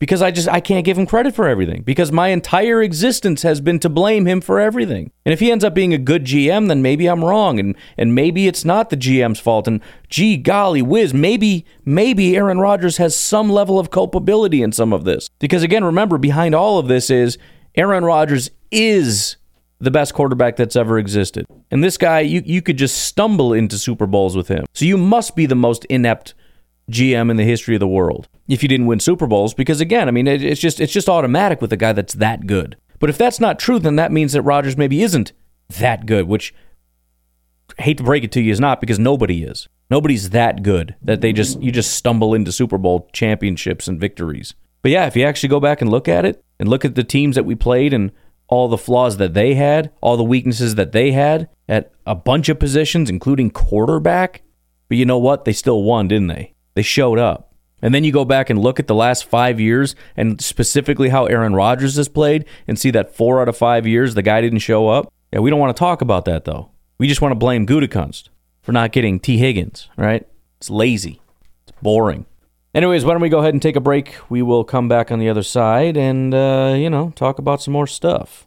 Because I can't give him credit for everything. Because my entire existence has been to blame him for everything. And if he ends up being a good GM, then maybe I'm wrong. And maybe it's not the GM's fault. And gee, golly whiz, maybe Aaron Rodgers has some level of culpability in some of this. Because again, remember, behind all of this is Aaron Rodgers is the best quarterback that's ever existed. And this guy, you could just stumble into Super Bowls with him. So you must be the most inept GM in the history of the world if you didn't win Super Bowls, because again, I mean, it's just automatic with a guy that's that good. But if that's not true, then that means that Rodgers maybe isn't that good, which, I hate to break it to you, is not, because nobody is. Nobody's that good that you just stumble into Super Bowl championships and victories. But yeah, if you actually go back and look at it and look at the teams that we played and all the flaws that they had, all the weaknesses that they had at a bunch of positions, including quarterback, but you know what? They still won, didn't they? They showed up. And then you go back and look at the last 5 years and specifically how Aaron Rodgers has played and see that 4 out of 5 years the guy didn't show up. Yeah, we don't want to talk about that, though. We just want to blame Gutekunst for not getting T. Higgins, right? It's lazy. It's boring. Anyways, why don't we go ahead and take a break? We will come back on the other side and, talk about some more stuff.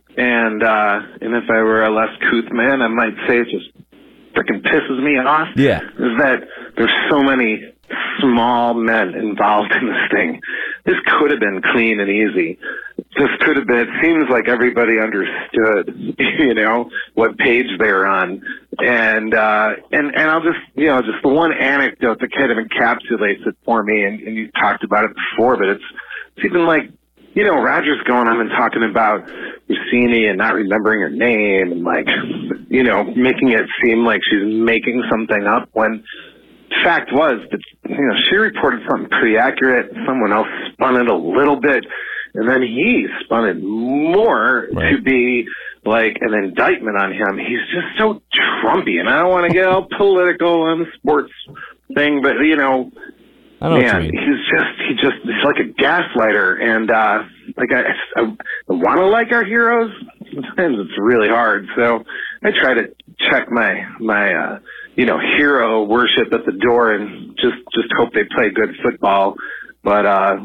and if I were a less couth man, I might say it just freaking pisses me off, is that there's so many small men involved in this thing. This could have been clean and easy. This could have been, it seems like everybody understood, what page they're on. And I'll just the one anecdote that kind of encapsulates it for me, and you talked about it before, but it's even like, Rodgers going on and talking about Russini and not remembering her name and making it seem like she's making something up when fact was that, she reported something pretty accurate. Someone else spun it a little bit, and then he spun it more to be like an indictment on him. He's just so Trumpy, and I don't want to get all political on the sports thing, but, I don't know what you mean. He's like a gaslighter, and I want to like our heroes. Sometimes it's really hard, so I try to check my hero worship at the door and just hope they play good football. But I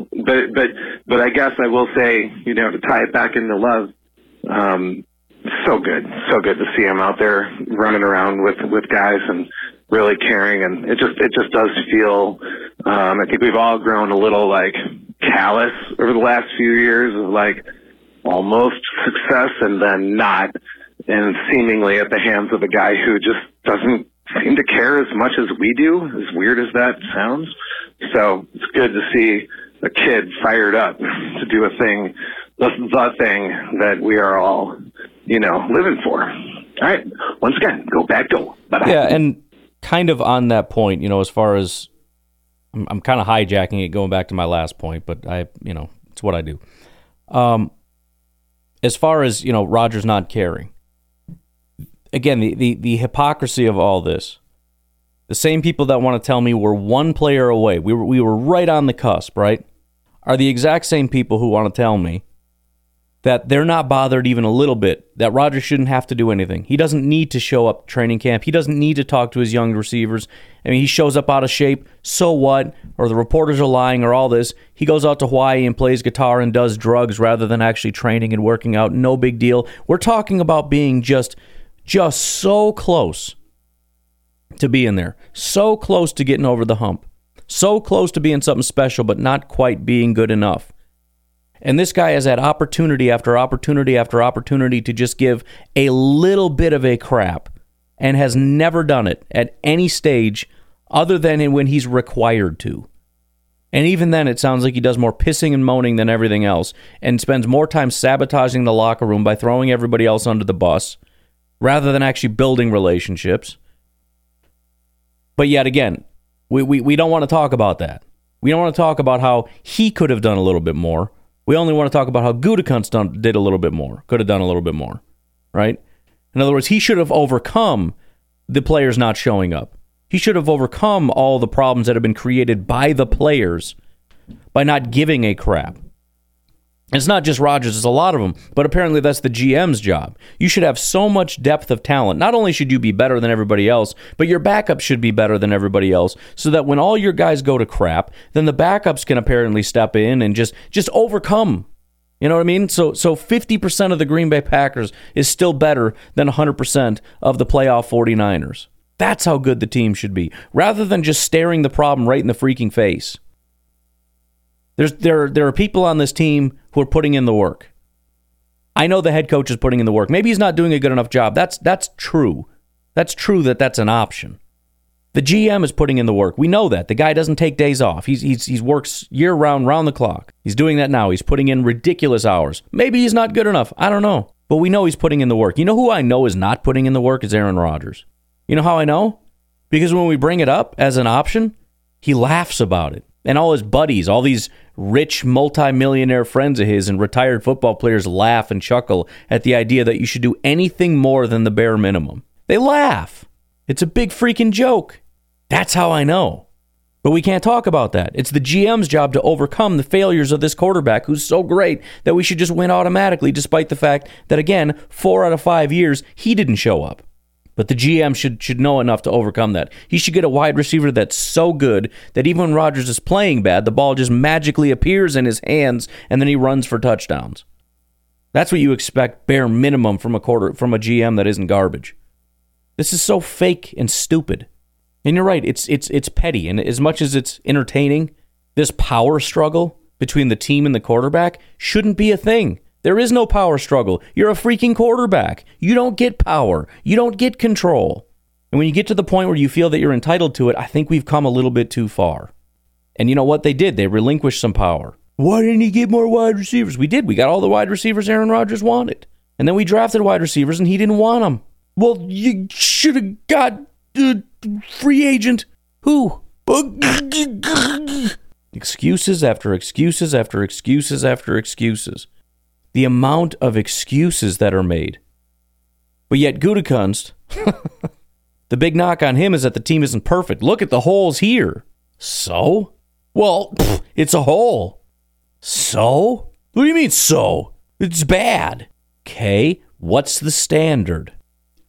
guess I will say, you know, to tie it back into Love, so good to see him out there running around with guys and really caring, and it just does feel, I think we've all grown a little like callous over the last few years of like almost success and then not, and seemingly at the hands of a guy who just doesn't seem to care as much as we do, as weird as that sounds. So it's good to see a kid fired up to do a thing, the thing that we are all, you know, living for. All right. Once again, go back, go. Bye-bye. Yeah, and kind of on that point, you know, as far as I'm kind of hijacking it, going back to my last point, but I, you know, it's what I do. As far as, you know, Rodgers not caring, again, the hypocrisy of all this. The same people that want to tell me we're one player away, we were right on the cusp, right, are the exact same people who want to tell me that they're not bothered even a little bit, that Rodgers shouldn't have to do anything. He doesn't need to show up to training camp. He doesn't need to talk to his young receivers. I mean, he shows up out of shape, so what? Or the reporters are lying or all this. He goes out to Hawaii and plays guitar and does drugs rather than actually training and working out. No big deal. We're talking about being just so close to be in there, so close to getting over the hump, so close to being something special, but not quite being good enough. And this guy has had opportunity after opportunity after opportunity to just give a little bit of a crap and has never done it at any stage other than when he's required to. And even then, it sounds like he does more pissing and moaning than everything else and spends more time sabotaging the locker room by throwing everybody else under the bus rather than actually building relationships. But yet again, we don't want to talk about that. We don't want to talk about how he could have done a little bit more. We only want to talk about how Gutekunst did a little bit more, could have done a little bit more, right? In other words, he should have overcome the players not showing up. He should have overcome all the problems that have been created by the players by not giving a crap. And it's not just Rodgers, it's a lot of them, but apparently that's the GM's job. You should have so much depth of talent. Not only should you be better than everybody else, but your backup should be better than everybody else so that when all your guys go to crap, then the backups can apparently step in and just overcome. You know what I mean? So 50% of the Green Bay Packers is still better than 100% of the playoff 49ers. That's how good the team should be, rather than just staring the problem right in the freaking face. There are people on this team who are putting in the work. I know the head coach is putting in the work. Maybe he's not doing a good enough job. That's true. That's true that that's an option. The GM is putting in the work. We know that. The guy doesn't take days off. He works year-round, round the clock. He's doing that now. He's putting in ridiculous hours. Maybe he's not good enough. I don't know. But we know he's putting in the work. You know who I know is not putting in the work is Aaron Rodgers. You know how I know? Because when we bring it up as an option, he laughs about it. And all his buddies, all these rich multimillionaire friends of his and retired football players laugh and chuckle at the idea that you should do anything more than the bare minimum. They laugh. It's a big freaking joke. That's how I know. But we can't talk about that. It's the GM's job to overcome the failures of this quarterback who's so great that we should just win automatically, despite the fact that, again, 4 out of 5 years, he didn't show up. But the GM should know enough to overcome that. He should get a wide receiver that's so good that even when Rodgers is playing bad, the ball just magically appears in his hands and then he runs for touchdowns. That's what you expect bare minimum from a GM that isn't garbage. This is so fake and stupid. And you're right, it's petty. And as much as it's entertaining, this power struggle between the team and the quarterback shouldn't be a thing. There is no power struggle. You're a freaking quarterback. You don't get power. You don't get control. And when you get to the point where you feel that you're entitled to it, I think we've come a little bit too far. And you know what they did? They relinquished some power. Why didn't he get more wide receivers? We did. We got all the wide receivers Aaron Rodgers wanted. And then we drafted wide receivers and he didn't want them. Well, you should have got free agent. Who? Excuses after excuses after excuses after excuses. The amount of excuses that are made. But yet Gutekunst, the big knock on him is that the team isn't perfect. Look at the holes here. So? Well, it's a hole. So? What do you mean so? It's bad. Okay, what's the standard?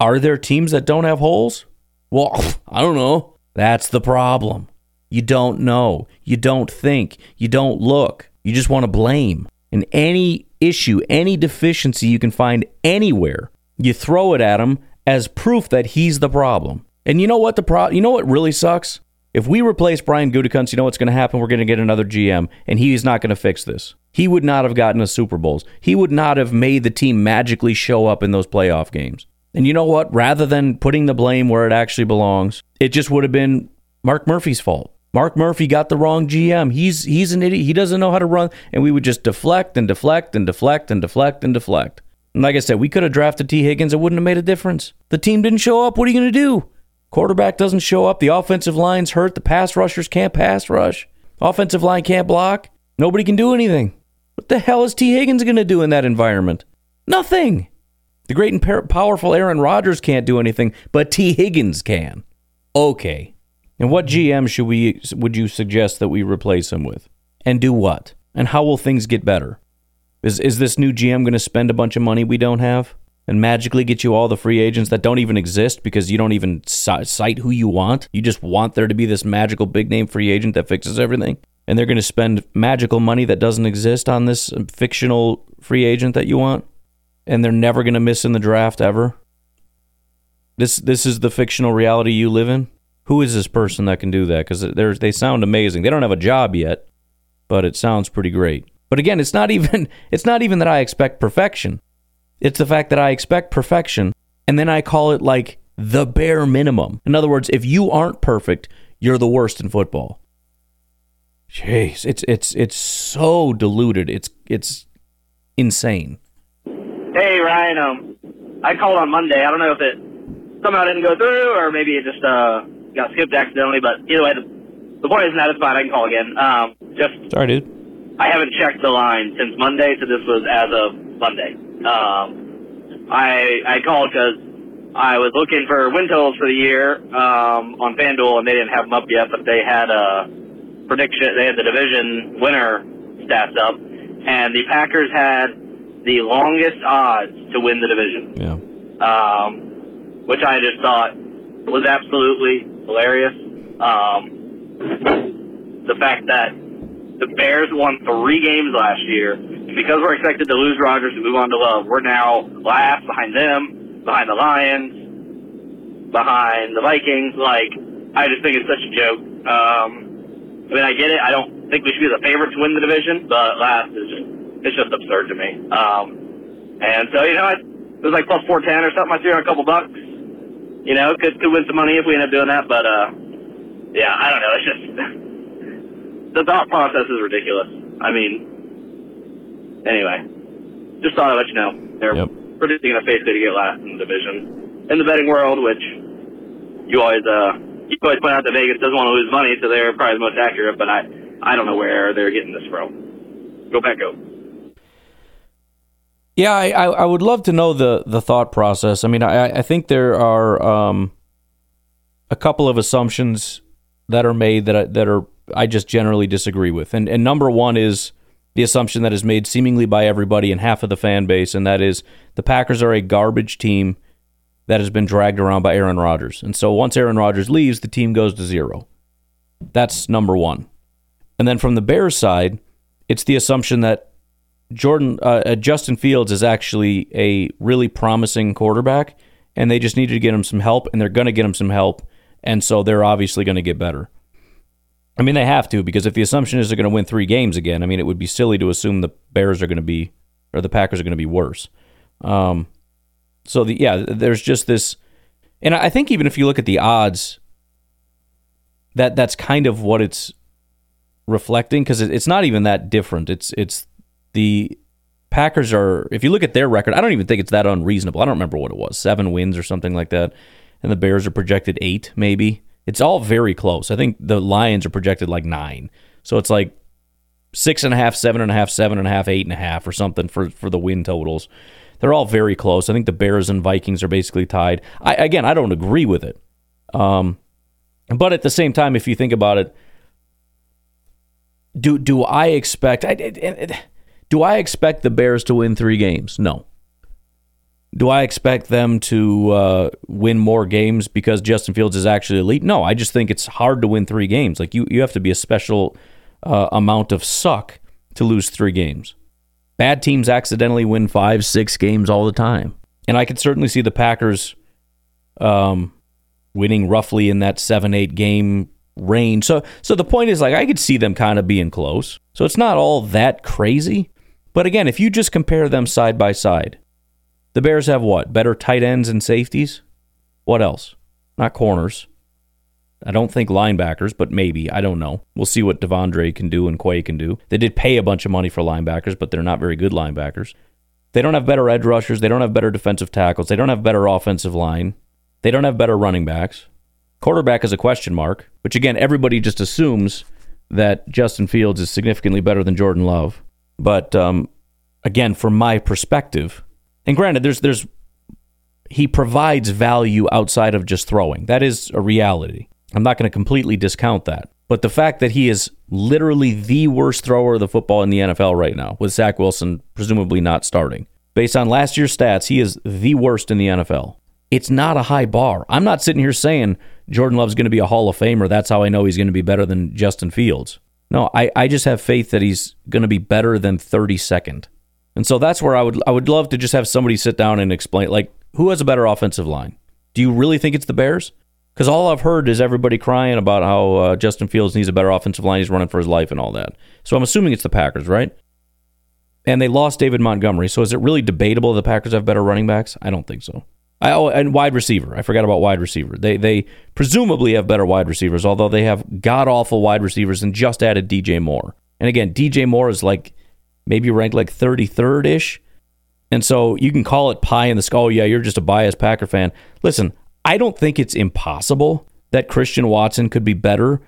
Are there teams that don't have holes? Well, I don't know. That's the problem. You don't know. You don't think. You don't look. You just want to blame. And any issue, any deficiency you can find anywhere, you throw it at him as proof that he's the problem. And you know what you know what really sucks? If we replace Brian Gutekunst, you know what's going to happen? We're going to get another GM, and he's not going to fix this. He would not have gotten us Super Bowls. He would not have made the team magically show up in those playoff games. And you know what? Rather than putting the blame where it actually belongs, it just would have been Mark Murphy's fault. Mark Murphy got the wrong GM. He's an idiot. He doesn't know how to run. And we would just deflect and deflect and deflect and deflect and deflect. And like I said, we could have drafted T. Higgins. It wouldn't have made a difference. The team didn't show up. What are you going to do? Quarterback doesn't show up. The offensive line's hurt. The pass rushers can't pass rush. Offensive line can't block. Nobody can do anything. What the hell is T. Higgins going to do in that environment? Nothing. The great and powerful Aaron Rodgers can't do anything, but T. Higgins can. Okay. And what GM would you suggest that we replace him with? And do what? And how will things get better? Is this new GM going to spend a bunch of money we don't have and magically get you all the free agents that don't even exist because you don't even cite who you want? You just want there to be this magical big-name free agent that fixes everything? And they're going to spend magical money that doesn't exist on this fictional free agent that you want? And they're never going to miss in the draft ever? This is the fictional reality you live in? Who is this person that can do that? Because they sound amazing. They don't have a job yet, but it sounds pretty great. But again, it's not even that I expect perfection. It's the fact that I expect perfection, and then I call it like the bare minimum. In other words, if you aren't perfect, you're the worst in football. Jeez, it's so diluted. It's insane. Hey Ryan, I called on Monday. I don't know if it somehow didn't go through, or maybe it just got skipped accidentally, but either way, the point isn't that it's fine. I can call again. Sorry, dude. I haven't checked the line since Monday, so this was as of Monday. I called because I was looking for win totals for the year on FanDuel, and they didn't have them up yet, but they had a prediction. They had the division winner stats up, and the Packers had the longest odds to win the division. Yeah. Which I just thought was absolutely hilarious. The fact that the Bears won 3 games last year. Because we're expected to lose Rodgers and move on to Love, we're now last behind them, behind the Lions, behind the Vikings. Like, I just think it's such a joke. I mean, I get it. I don't think we should be the favorites to win the division, but last is just, it's just absurd to me. And so, you know, it was like plus 410 or something. I threw on a couple bucks. You know, could win some money if we end up doing that, but, yeah, I don't know. It's just... The thought process is ridiculous. I mean, anyway, just thought I'd let you know. They're predicting a face to get last in the division. In the betting world, which you always point out that Vegas doesn't want to lose money, so they're probably the most accurate, but I don't know where they're getting this from. Go back, go. Yeah, I would love to know the thought process. I mean, I think there are a couple of assumptions that are made that I just generally disagree with. And number one is the assumption that is made seemingly by everybody and half of the fan base, and that is the Packers are a garbage team that has been dragged around by Aaron Rodgers. And so once Aaron Rodgers leaves, the team goes to zero. That's number one. And then from the Bears side, it's the assumption that Justin Fields is actually a really promising quarterback, and they just need to get him some help, and they're going to get him some help, and so they're obviously going to get better. I mean, they have to, because if the assumption is they're going to win 3 games again, I mean, it would be silly to assume the Packers are going to be worse. There's just this, and I think even if you look at the odds, that's kind of what it's reflecting, because it's not even that different. It's the Packers are, if you look at their record, I don't even think it's that unreasonable. I don't remember what it was, 7 wins or something like that, and the Bears are projected 8, maybe. It's all very close. I think the Lions are projected like 9. So it's like 6.5, 7.5, 7.5, 8.5 or something for the win totals. They're all very close. I think the Bears and Vikings are basically tied. I don't agree with it. But at the same time, if you think about it, do I expect the Bears to win 3 games? No. Do I expect them to win more games because Justin Fields is actually elite? No, I just think it's hard to win three games. Like, you have to be a special amount of suck to lose three games. Bad teams accidentally win 5-6 games all the time. And I could certainly see the Packers winning roughly in that 7-8 game range. So the point is, like, I could see them kind of being close. So it's not all that crazy. But again, if you just compare them side by side, the Bears have what? Better tight ends and safeties? What else? Not corners. I don't think linebackers, but maybe. I don't know. We'll see what Devondre can do and Quay can do. They did pay a bunch of money for linebackers, but they're not very good linebackers. They don't have better edge rushers. They don't have better defensive tackles. They don't have better offensive line. They don't have better running backs. Quarterback is a question mark, which, again, everybody just assumes that Justin Fields is significantly better than Jordan Love. But, again, from my perspective, and granted, there's he provides value outside of just throwing. That is a reality. I'm not going to completely discount that. But the fact that he is literally the worst thrower of the football in the NFL right now, with Zach Wilson presumably not starting. Based on last year's stats, he is the worst in the NFL. It's not a high bar. I'm not sitting here saying Jordan Love's going to be a Hall of Famer. That's how I know he's going to be better than Justin Fields. No, I just have faith that he's going to be better than 32nd. And so that's where I would love to just have somebody sit down and explain, like, who has a better offensive line? Do you really think it's the Bears? Because all I've heard is everybody crying about how Justin Fields needs a better offensive line. He's running for his life and all that. So I'm assuming it's the Packers, right? And they lost David Montgomery. So is it really debatable the Packers have better running backs? I don't think so. And wide receiver. I forgot about wide receiver. They presumably have better wide receivers, although they have god-awful wide receivers and just added DJ Moore. And again, DJ Moore is like maybe ranked like 33rd-ish. And so you can call it pie in the sky. Oh, yeah, you're just a biased Packer fan. Listen, I don't think it's impossible that Christian Watson could be better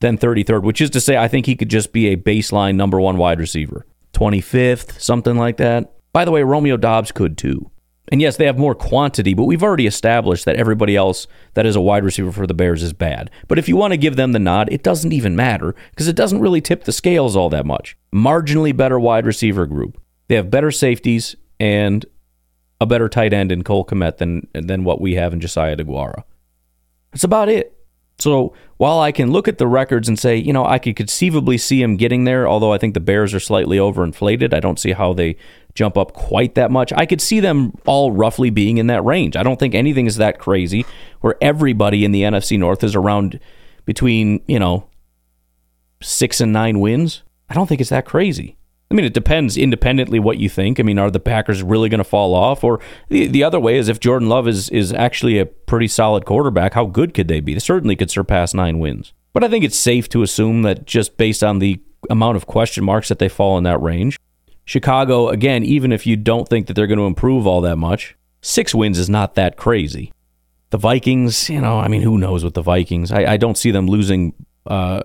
than 33rd, which is to say I think he could just be a baseline number one wide receiver. 25th, something like that. By the way, Romeo Dobbs could too. And yes, they have more quantity, but we've already established that everybody else that is a wide receiver for the Bears is bad. But if you want to give them the nod, it doesn't even matter because it doesn't really tip the scales all that much. Marginally better wide receiver group. They have better safeties and a better tight end in Cole Komet than what we have in Josiah DeGuara. That's about it. So while I can look at the records and say, you know, I could conceivably see him getting there, although I think the Bears are slightly overinflated. I don't see how they jump up quite that much. I could see them all roughly being in that range. I don't think anything is that crazy where everybody in the NFC North is around between, you know, 6 and 9 wins. I don't think it's that crazy. I mean, it depends independently what you think. I mean, are the Packers really going to fall off? Or the other way is if Jordan Love is actually a pretty solid quarterback, how good could they be? They certainly could surpass 9 wins. But I think it's safe to assume that just based on the amount of question marks that they fall in that range. Chicago, again, even if you don't think that they're going to improve all that much, 6 wins is not that crazy. The Vikings, you know, I mean, who knows with the Vikings? I don't see them losing or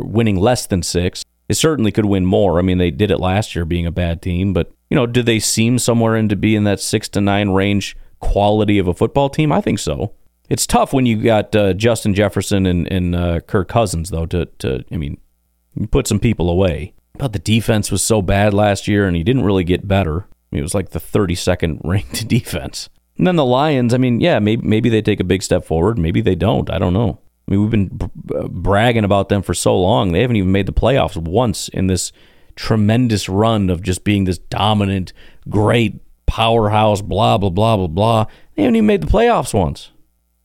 winning less than 6. They certainly could win more. I mean, they did it last year being a bad team, but, you know, do they seem somewhere in to be in that 6 to 9 range quality of a football team? I think so. It's tough when you got Justin Jefferson and Kirk Cousins, though, to you put some people away. But the defense was so bad last year, and he didn't really get better. I mean, it was like the 32nd ranked defense. And then the Lions, I mean, yeah, maybe they take a big step forward. Maybe they don't. I don't know. I mean, we've been bragging about them for so long. They haven't even made the playoffs once in this tremendous run of just being this dominant, great powerhouse, blah, blah, blah, blah, blah. They haven't even made the playoffs once.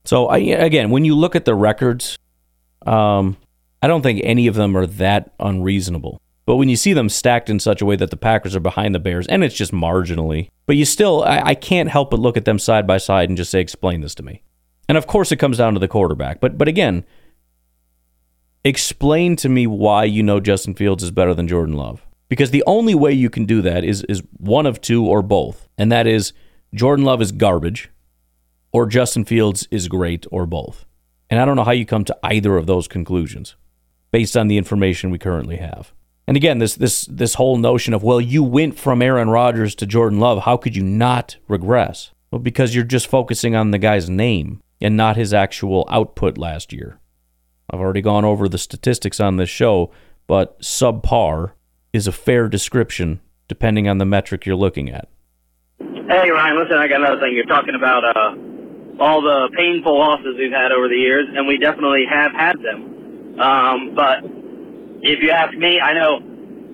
So, again, when you look at the records, I don't think any of them are that unreasonable. But when you see them stacked in such a way that the Packers are behind the Bears, and it's just marginally, but you still, I can't help but look at them side by side and just say, explain this to me. And, of course, it comes down to the quarterback. But again, explain to me why you know Justin Fields is better than Jordan Love. Because the only way you can do that is one of two or both. And that is Jordan Love is garbage or Justin Fields is great or both. And I don't know how you come to either of those conclusions based on the information we currently have. And again, this whole notion of, well, you went from Aaron Rodgers to Jordan Love. How could you not regress? Well, because you're just focusing on the guy's name and not his actual output last year. I've already gone over the statistics on this show, but subpar is a fair description depending on the metric you're looking at. Hey, Ryan, listen, I got another thing. You're talking about all the painful losses we've had over the years, and we definitely have had them. But if you ask me, I know,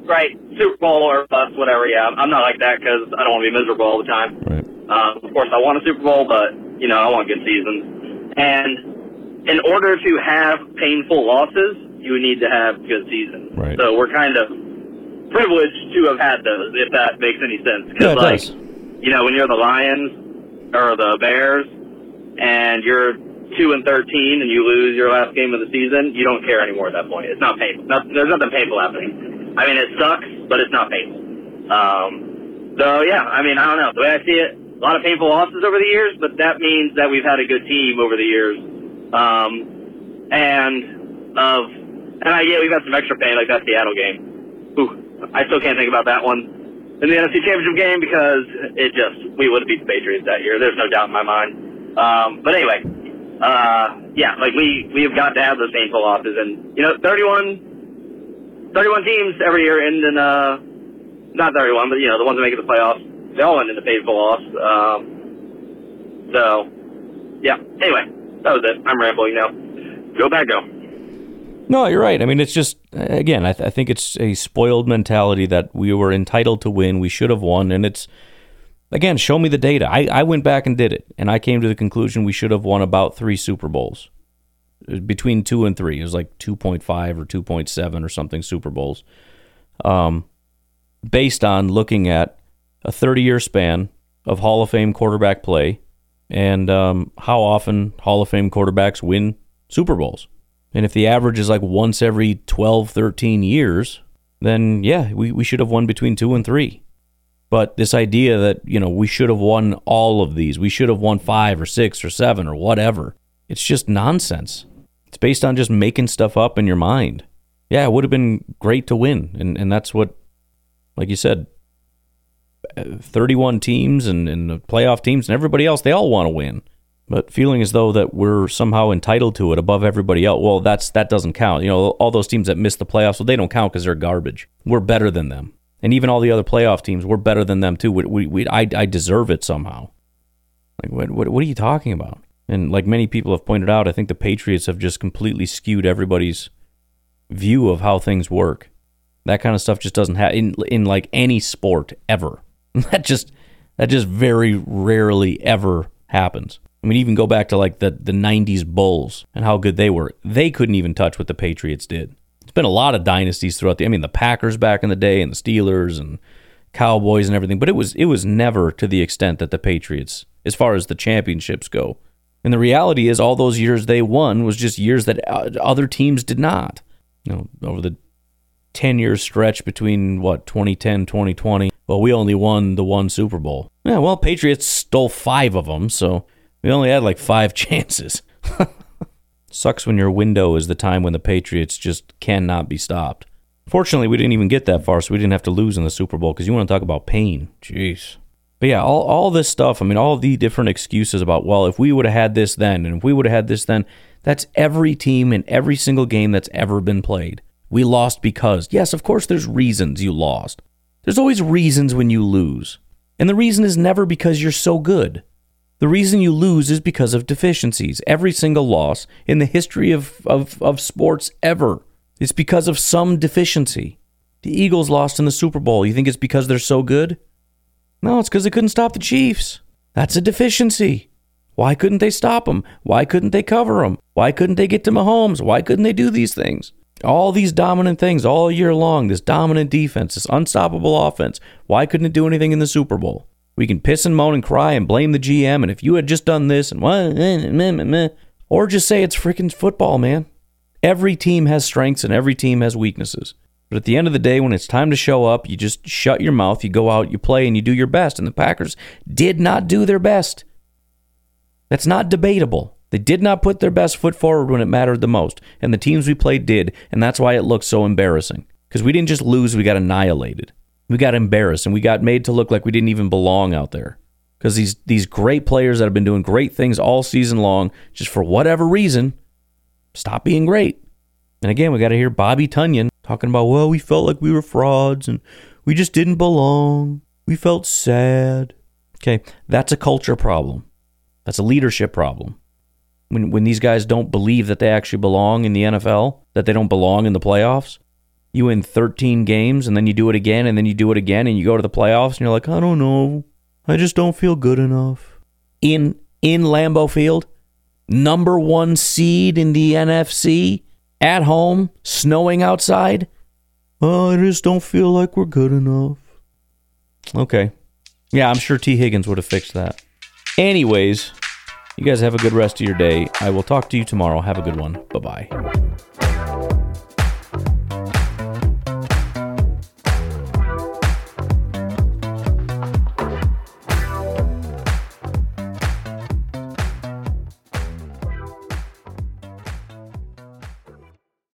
right, Super Bowl or bust, whatever, yeah. I'm not like that because I don't want to be miserable all the time. Right. Of course, I want a Super Bowl, but, you know, I want good seasons. And in order to have painful losses, you would need to have good seasons. Right. So we're kind of privileged to have had those, if that makes any sense. Because, yeah, like, does. You know, when you're the Lions or the Bears, and you're 2-13 and you lose your last game of the season, you don't care anymore at that point. It's not painful. There's nothing painful happening. I mean, it sucks, but it's not painful. So yeah, I mean, I don't know. The way I see it, a lot of painful losses over the years, but that means that we've had a good team over the years. And I yeah, we've had some extra pain, like that Seattle game. Ooh, I still can't think about that one. In the NFC Championship game, because it just, we would have beat the Patriots that year. There's no doubt in my mind. But anyway, yeah, like we have got to have those painful losses, and you know, 31 teams every year end in not 31, but you know, the ones that make it to the playoffs, they all end in a painful loss. So yeah. Anyway, that was it. I'm rambling now. Go back, go. No, you're right. I mean, it's just, again, I think it's a spoiled mentality that we were entitled to win. We should have won, and it's. Again, show me the data. I went back and did it, and I came to the conclusion we should have won about 3 Super Bowls. Between 2 and 3. It was like 2.5 or 2.7 or something Super Bowls. Based on looking at a 30-year span of Hall of Fame quarterback play and how often Hall of Fame quarterbacks win Super Bowls. And if the average is like once every 12, 13 years, then yeah, we should have won between 2 and 3. But this idea that, you know, we should have won all of these, we should have won 5 or 6 or 7 or whatever, it's just nonsense. It's based on just making stuff up in your mind. Yeah, it would have been great to win. And that's what, like you said, 31 teams and the playoff teams and everybody else, they all want to win. But feeling as though that we're somehow entitled to it above everybody else, well, that doesn't count. You know, all those teams that miss the playoffs, well, they don't count because they're garbage. We're better than them. And even all the other playoff teams, we're better than them too. I deserve it somehow. Like what are you talking about? And like many people have pointed out, I think the Patriots have just completely skewed everybody's view of how things work. That kind of stuff just doesn't happen in like any sport ever. That just very rarely ever happens. I mean, even go back to like the 90s Bulls and how good they were. They couldn't even touch what the Patriots did. It's been a lot of dynasties throughout the Packers back in the day and the Steelers and Cowboys and everything, but it was never to the extent that the Patriots, as far as the championships go. And the reality is all those years they won was just years that other teams did not. You know, over the 10-year stretch between, 2010, 2020, well, we only won the one Super Bowl. Yeah, well, Patriots stole 5 of them, so we only had like 5 chances. Sucks when your window is the time when the Patriots just cannot be stopped. Fortunately, we didn't even get that far, so we didn't have to lose in the Super Bowl, because you want to talk about pain. Jeez. But yeah, all this stuff, I mean, all the different excuses about, well, if we would have had this then, and if we would have had this then, that's every team in every single game that's ever been played. We lost because, yes, of course there's reasons you lost. There's always reasons when you lose. And the reason is never because you're so good. The reason you lose is because of deficiencies. Every single loss in the history of sports ever is because of some deficiency. The Eagles lost in the Super Bowl. You think it's because they're so good? No, it's because they couldn't stop the Chiefs. That's a deficiency. Why couldn't they stop them? Why couldn't they cover them? Why couldn't they get to Mahomes? Why couldn't they do these things? All these dominant things all year long, this dominant defense, this unstoppable offense. Why couldn't it do anything in the Super Bowl? We can piss and moan and cry and blame the GM, and if you had just done this, or just say it's freaking football, man. Every team has strengths and every team has weaknesses. But at the end of the day, when it's time to show up, you just shut your mouth, you go out, you play, and you do your best. And the Packers did not do their best. That's not debatable. They did not put their best foot forward when it mattered the most. And the teams we played did, and that's why it looked so embarrassing. Because we didn't just lose, we got annihilated. We got embarrassed, and we got made to look like we didn't even belong out there. Because these great players that have been doing great things all season long, just for whatever reason, stop being great. And again, we got to hear Bobby Tunyon talking about, well, we felt like we were frauds, and we just didn't belong. We felt sad. Okay, that's a culture problem. That's a leadership problem. When these guys don't believe that they actually belong in the NFL, that they don't belong in the playoffs, you win 13 games, and then you do it again, and then you do it again, and you go to the playoffs, and you're like, I don't know. I just don't feel good enough. In Lambeau Field, number one seed in the NFC, at home, snowing outside. Oh, I just don't feel like we're good enough. Okay. Yeah, I'm sure T. Higgins would have fixed that. Anyways, you guys have a good rest of your day. I will talk to you tomorrow. Have a good one. Bye-bye.